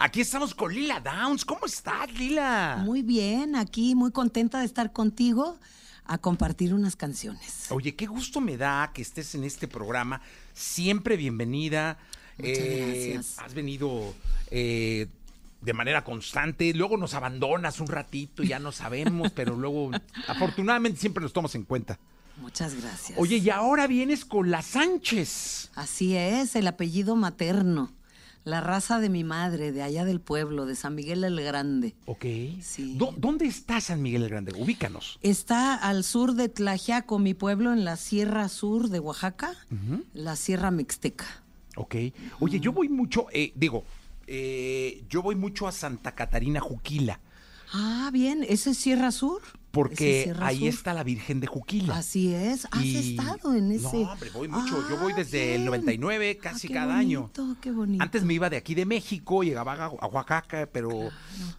Aquí estamos con Lila Downs. ¿Cómo estás, Lila? Muy bien, aquí muy contenta de estar contigo a compartir unas canciones. Oye, qué gusto me da que estés en este programa. Siempre bienvenida. Muchas gracias. Has venido de manera constante, luego nos abandonas un ratito, ya no sabemos, pero luego afortunadamente siempre nos tomamos en cuenta. Muchas gracias. Oye, y ahora vienes con La Sánchez. Así es, el apellido materno, la raza de mi madre, de allá del pueblo, de San Miguel el Grande. Ok. Sí. ¿Dónde está San Miguel el Grande? Ubícanos. Está al sur de Tlaxiaco, mi pueblo, en la Sierra Sur de Oaxaca, la Sierra Mixteca. Ok. Oye, yo voy mucho, yo voy mucho a Santa Catarina Juquila. Ah, bien, ¿ese es Sierra Sur? Porque ahí está la Virgen de Juquila. Así es, has estado en ese... No, hombre, voy mucho, yo voy desde el 99 casi cada año. Qué bonito. Antes me iba de aquí de México, llegaba a Oaxaca, pero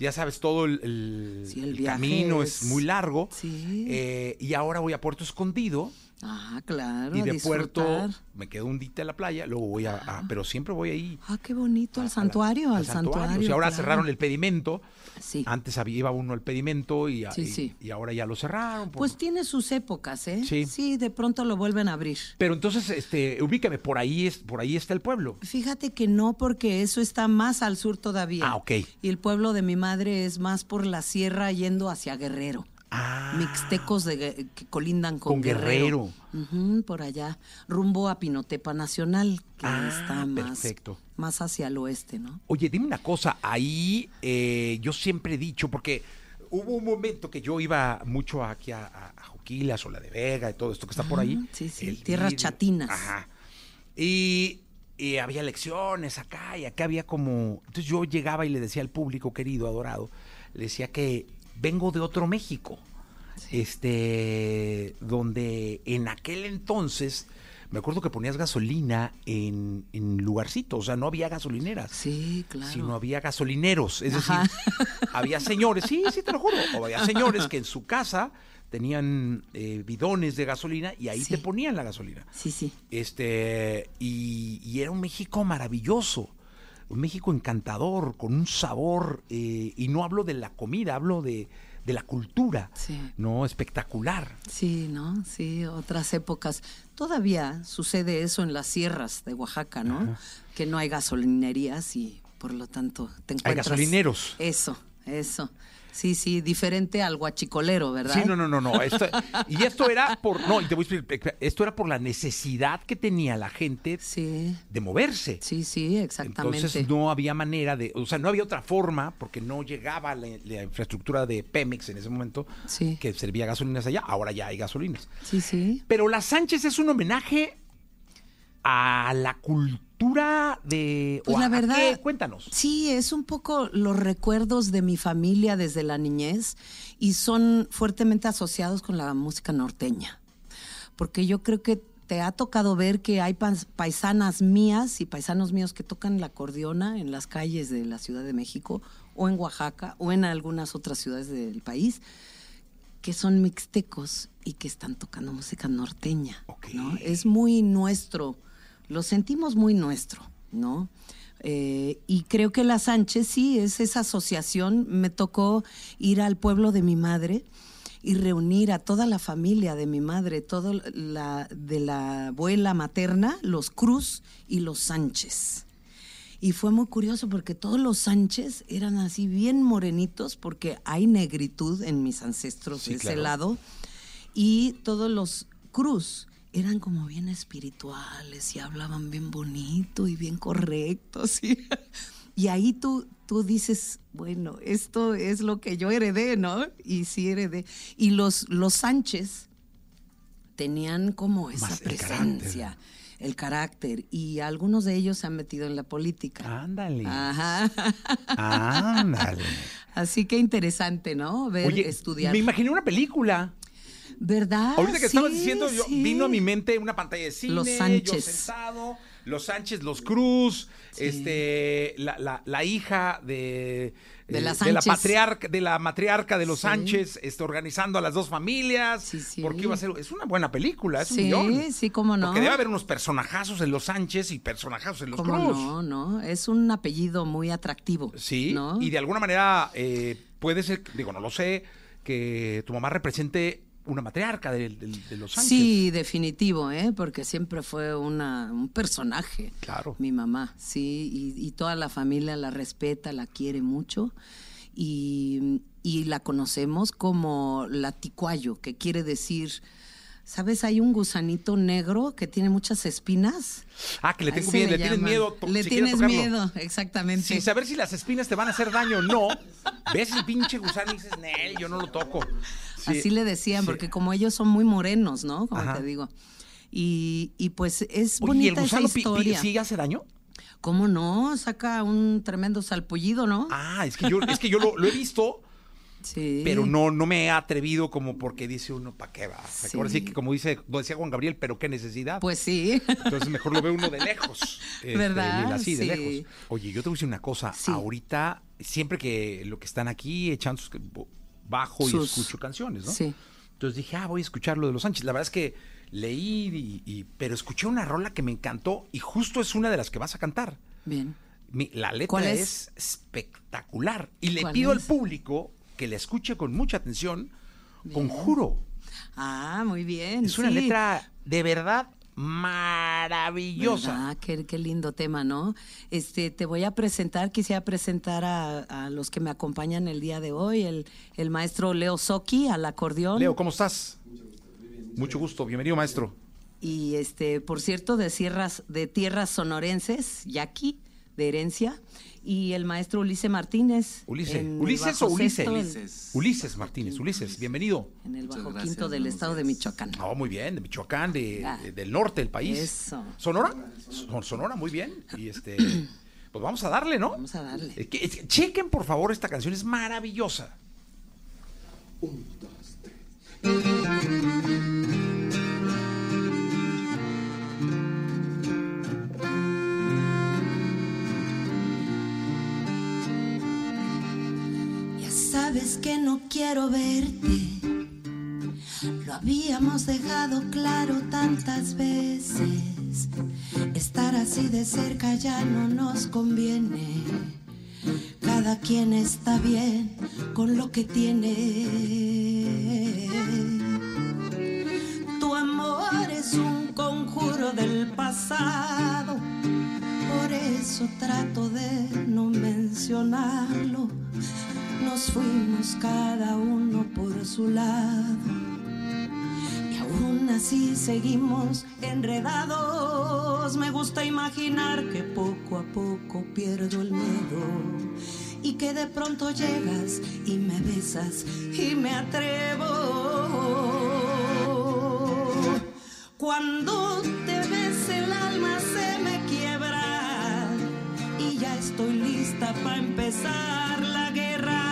ya sabes, todo el camino es muy largo. Sí. Y ahora voy a Puerto Escondido. Ah, claro. Y de Puerto me quedo un día en la playa, luego voy pero siempre voy ahí. Ah, qué bonito, al santuario, al santuario. O sea, ahora cerraron el pedimento. Sí. Antes iba uno al pedimento y ahora ya lo cerraron. Pues tiene sus épocas, ¿eh? Sí. Sí, de pronto lo vuelven a abrir. Pero entonces, ubícame, por ahí está el pueblo. Fíjate que no, porque eso está más al sur todavía. Ah, ok. Y el pueblo de mi madre es más por la sierra yendo hacia Guerrero. Ah, mixtecos que colindan con Guerrero. Por allá, rumbo a Pinotepa Nacional, que está más hacia el oeste, ¿no? Oye, dime una cosa, ahí yo siempre he dicho, porque hubo un momento que yo iba mucho aquí a Juquila, Sola de Vega y todo esto que está por ahí. Sí, sí, tierras chatinas. Ajá. Y había elecciones acá y acá había como... Entonces yo llegaba y le decía al público querido, adorado, le decía que... Vengo de otro México, donde en aquel entonces, me acuerdo que ponías gasolina en lugarcitos, o sea, no había gasolineras. Sí, claro. Sino había gasolineros, es decir, había señores, sí, te lo juro, había señores que en su casa tenían bidones de gasolina y ahí te ponían la gasolina. Sí, sí. Y era un México maravilloso. Un México encantador, con un sabor, y no hablo de la comida, hablo de la cultura, ¿no? Espectacular. Sí, ¿no? Sí, otras épocas. Todavía sucede eso en las sierras de Oaxaca, ¿no? Ajá. Que no hay gasolinerías y, por lo tanto, te encuentras... Hay gasolineros. Eso. Sí, diferente al huachicolero, ¿verdad? Sí, no. Esto era por la necesidad que tenía la gente de moverse. Sí, exactamente. Entonces no había manera no había otra forma, porque no llegaba la infraestructura de Pemex en ese momento, que servía gasolinas allá. Ahora ya hay gasolinas. Sí. Pero La Sánchez es un homenaje a la cultura de... Pues la verdad, cuéntanos. Sí, es un poco los recuerdos de mi familia desde la niñez y son fuertemente asociados con la música norteña, porque yo creo que te ha tocado ver que hay paisanas mías y paisanos míos que tocan la acordeona en las calles de la Ciudad de México o en Oaxaca o en algunas otras ciudades del país, que son mixtecos y que están tocando música norteña, ¿no? Es muy nuestro. Lo sentimos muy nuestro, ¿no? Y creo que La Sánchez es esa asociación. Me tocó ir al pueblo de mi madre y reunir a toda la familia de mi madre, de la abuela materna, los Cruz y los Sánchez. Y fue muy curioso porque todos los Sánchez eran así bien morenitos, porque hay negritud en mis ancestros de ese lado. Y todos los Cruz eran como bien espirituales y hablaban bien bonito y bien correctos. Y ahí tú dices, bueno, esto es lo que yo heredé, ¿no? Y sí heredé. Y los Sánchez tenían como esa presencia, el carácter, y algunos de ellos se han metido en la política. Ándale. Ajá. Ándale. Así que interesante, ¿no? Estudiar. Me imaginé una película. ¿Verdad? Ahorita que estabas diciendo, vino a mi mente una pantalla de cine, Los Sánchez. Yo sentado, Los Sánchez, Los Cruz, sí. La hija de la matriarca de Los Sánchez, organizando a las dos familias, porque iba a ser, es una buena película, es un guión. Sí, cómo no. Porque debe haber unos personajazos en Los Sánchez y personajazos en Los Cruz. No, no, es un apellido muy atractivo. Sí, ¿no? Y de alguna manera puede ser, digo, no lo sé, que tu mamá represente una matriarca de Los Sánchez. Sí, definitivo, porque siempre fue un personaje. Claro. Mi mamá, sí, y toda la familia la respeta, la quiere mucho, y la conocemos como la Ticuayo, que quiere decir, ¿sabes? Hay un gusanito negro que tiene muchas espinas. Ah, que le tengo miedo, le tienes miedo. Le tienes miedo, exactamente. Sin saber si las espinas te van a hacer daño o no, ves el pinche gusano y dices, Nel, yo no lo toco. Sí, así le decían, porque como ellos son muy morenos, ¿no? Como te digo. Y pues es bonita esa historia. ¿Y el gusano sí hace daño? ¿Cómo no? Saca un tremendo salpullido, ¿no? Ah, es que yo lo he visto. Sí. Pero no me he atrevido, como porque dice uno, ¿para qué va? Sí, que como decía Juan Gabriel, pero qué necesidad. Pues sí. Entonces mejor lo ve uno de lejos. ¿Verdad? Lila, sí, de lejos. Oye, yo te voy a decir una cosa. Sí. Ahorita, siempre que lo que están aquí echando bajo y escucho canciones, ¿no? Sí. Entonces dije, voy a escuchar lo de Los Sánchez. La verdad es que leí, pero escuché una rola que me encantó y justo es una de las que vas a cantar. Bien. La letra es espectacular. Y le pido al público que la escuche con mucha atención, bien. Conjuro. Ah, muy bien. Es una letra de verdad maravillosa. Ah, qué lindo tema, ¿no? Te voy a presentar, quisiera presentar a los que me acompañan el día de hoy, el maestro Leo Soqui al acordeón. Leo, ¿cómo estás? Mucho gusto, bienvenido, maestro. Y por cierto, de tierras sonorenses, yaqui, de herencia. Y el maestro Ulises Martínez. Ulises Martínez, bienvenido. En el bajo quinto del estado de Michoacán. Oh, muy bien, de Michoacán, del norte del país. Eso. ¿Sonora? Sonora, muy bien. Y pues vamos a darle, ¿no? Vamos a darle. Chequen, por favor, esta canción es maravillosa. 1, 2, 3. Sabes que no quiero verte, lo habíamos dejado claro tantas veces. Estar así de cerca ya no nos conviene. Cada quien está bien con lo que tiene. Tu amor es un conjuro del pasado, por eso trato de no mencionarlo. Nos fuimos cada uno por su lado y aún así seguimos enredados. Me gusta imaginar que poco a poco pierdo el miedo y que de pronto llegas y me besas y me atrevo. Cuando te ves el alma se me quiebra y ya estoy lista para empezar la guerra.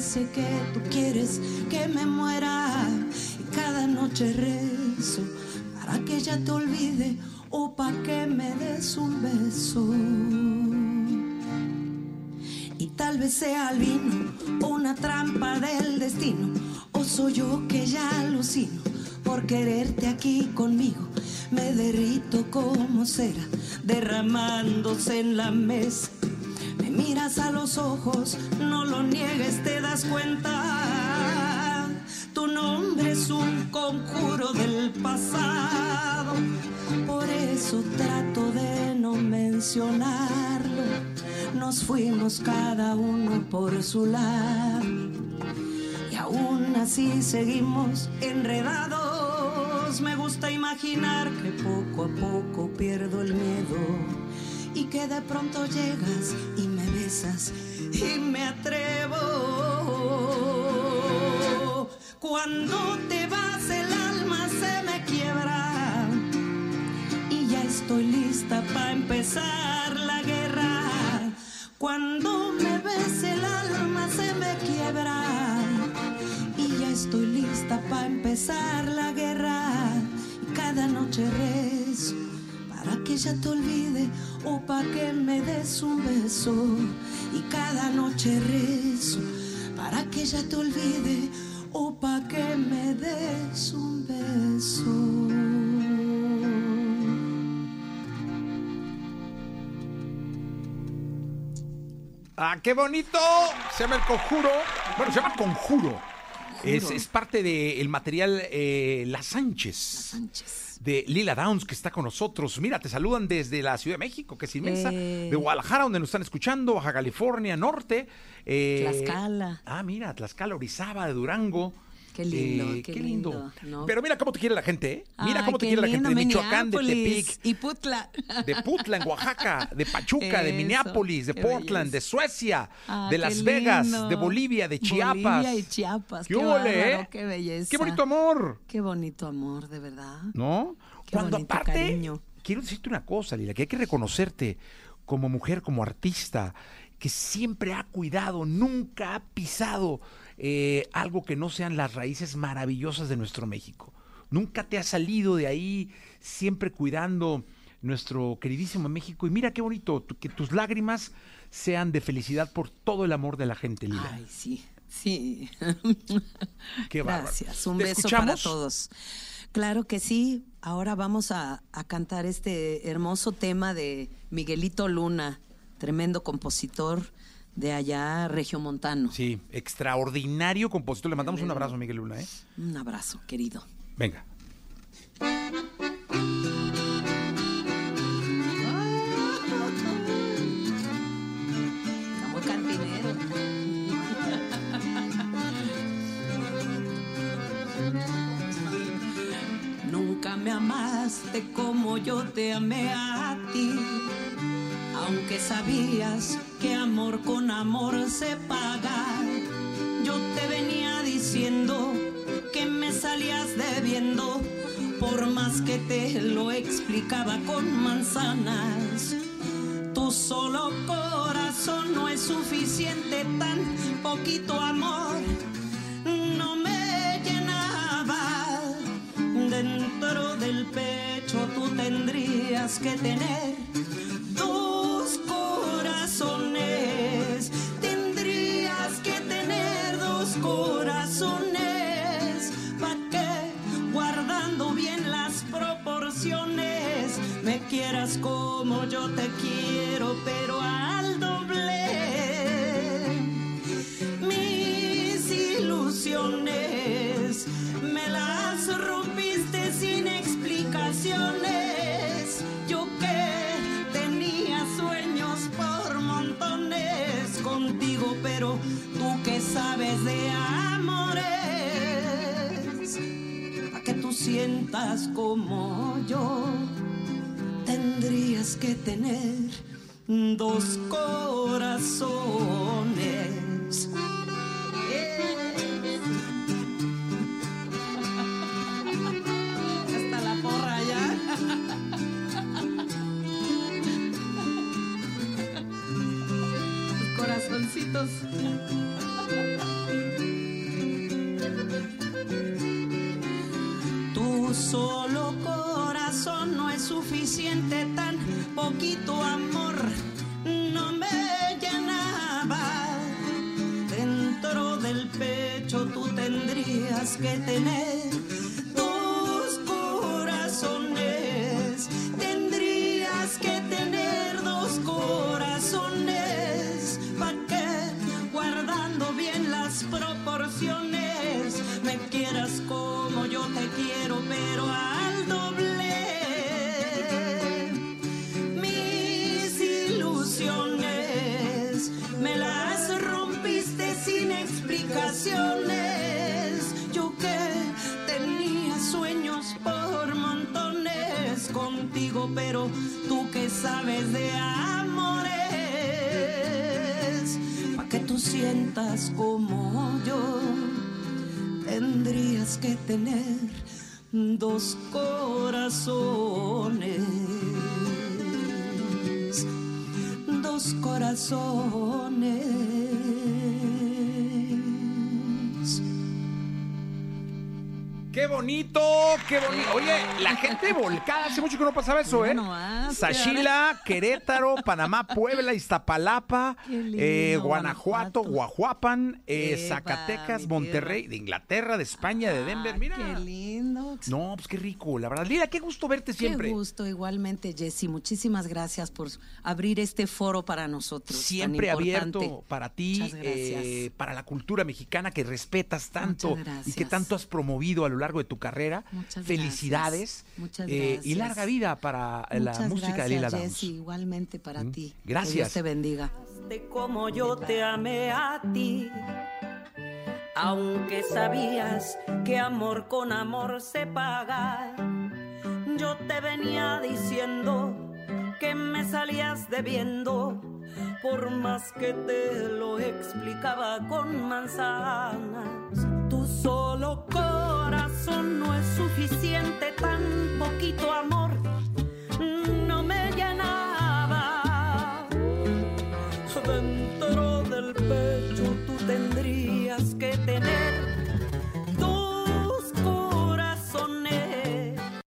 Sé que tú quieres que me muera y cada noche rezo para que ella te olvide o para que me des un beso. Y tal vez sea el vino o una trampa del destino, o soy yo que ya alucino por quererte aquí conmigo. Me derrito como cera derramándose en la mesa. Miras a los ojos, no lo niegues, te das cuenta. Tu nombre es un conjuro del pasado, por eso trato de no mencionarlo. Nos fuimos cada uno por su lado y aún así seguimos enredados. Me gusta imaginar que poco a poco pierdo el miedo y que de pronto llegas y me besas y me atrevo. Cuando te vas el alma se me quiebra y ya estoy lista para empezar la guerra. Cuando me ves el alma se me quiebra y ya estoy lista para empezar la guerra. Y cada noche rezo para que ella te olvide o para que me des un beso. Y cada noche rezo para que ella te olvide o para que me des un beso. ¡Ah, qué bonito! Se llama El Conjuro. Bueno, se llama Conjuro. Es parte del material La Sánchez. La Sánchez. De Lila Downs, que está con nosotros. Mira, te saludan desde la Ciudad de México, que es inmensa. De Guadalajara, donde nos están escuchando. Baja California Norte. Tlaxcala. Ah, mira, Tlaxcala, Orizaba, de Durango. Qué lindo, qué lindo. No. Pero mira cómo te quiere la gente, ¿eh? Mira cómo te quiere la gente de Michoacán, de Tepic. Y Putla. De Putla, en Oaxaca, de Pachuca, de Minneapolis, de Portland, de Suecia, de Las Vegas, de Bolivia, de Chiapas. Bolivia y Chiapas. Qué bárbaro, qué belleza. Qué bonito amor. Qué bonito amor, de verdad. ¿No? Qué cuando aparte, cariño. Quiero decirte una cosa, Lila, que hay que reconocerte como mujer, como artista, que siempre ha cuidado, nunca ha pisado algo que no sean las raíces maravillosas de nuestro México. Nunca te has salido de ahí, siempre cuidando nuestro queridísimo México. Y mira qué bonito, que tus lágrimas sean de felicidad por todo el amor de la gente, Lila. Ay, sí, sí. Qué bárbaro. Gracias, un beso para todos. Claro que sí, ahora vamos a cantar este hermoso tema de Miguelito Luna, tremendo compositor de allá, regiomontano. Sí, extraordinario compositor. Le mandamos un abrazo a Miguel Luna, ¿eh? Un abrazo, querido. Venga. Estamos cantineros. Nunca me amaste como yo te amé a ti, aunque sabías que amor con amor se paga. Yo te venía diciendo que me salías debiendo, por más que te lo explicaba con manzanas. Tu solo corazón no es suficiente, tan poquito amor no me llenaba. Dentro del pecho tú tendrías que tener tus corazones, tendrías que tener dos corazones, pa' que guardando bien las proporciones me quieras como yo te quiero, pero al doble. Mis ilusiones me las rompiste sin explicaciones. Yo que contigo, pero tú que sabes de amores, para que tú sientas como yo, tendrías que tener dos corazones. Hasta la porra ya. Corazoncitos. Tu solo corazón no es suficiente, tan poquito amor no me llenaba. Dentro del pecho tú tendrías que tener dos corazones, tendrías que tener dos corazones, proporciones, me quieras como yo te quiero, pero al doble. Mis ilusiones me las rompiste sin explicaciones. Yo que tenía sueños por montones contigo, pero tú que sabes de amores, que tú sientas como yo, tendrías que tener dos corazones, dos corazones. bonito, qué bonito. Oye, la gente volcada, hace mucho que no pasaba eso, ¿eh? Sachila, Querétaro, Panamá, Puebla, Iztapalapa, Guanajuato, Guajuapan, Zacatecas, Monterrey, de Inglaterra, de España, de Denver, mira. Qué lindo. No, pues qué rico, la verdad. Lila, qué gusto verte siempre. Qué gusto, igualmente, Jessy. Muchísimas gracias por abrir este foro para nosotros. Siempre abierto para ti, para la cultura mexicana que respetas tanto y que tanto has promovido a lo largo de tu carrera. Muchas felicidades. Muchas gracias. Y larga vida para la música de Lila Downs. Jessy, igualmente para ti. Gracias. Que Dios te bendiga. De cómo yo te amé a ti, aunque sabías que amor con amor se paga. Yo te venía diciendo que me salías debiendo, por más que te lo explicaba con manzanas. Tu solo corazón no es suficiente, tan poquito amor.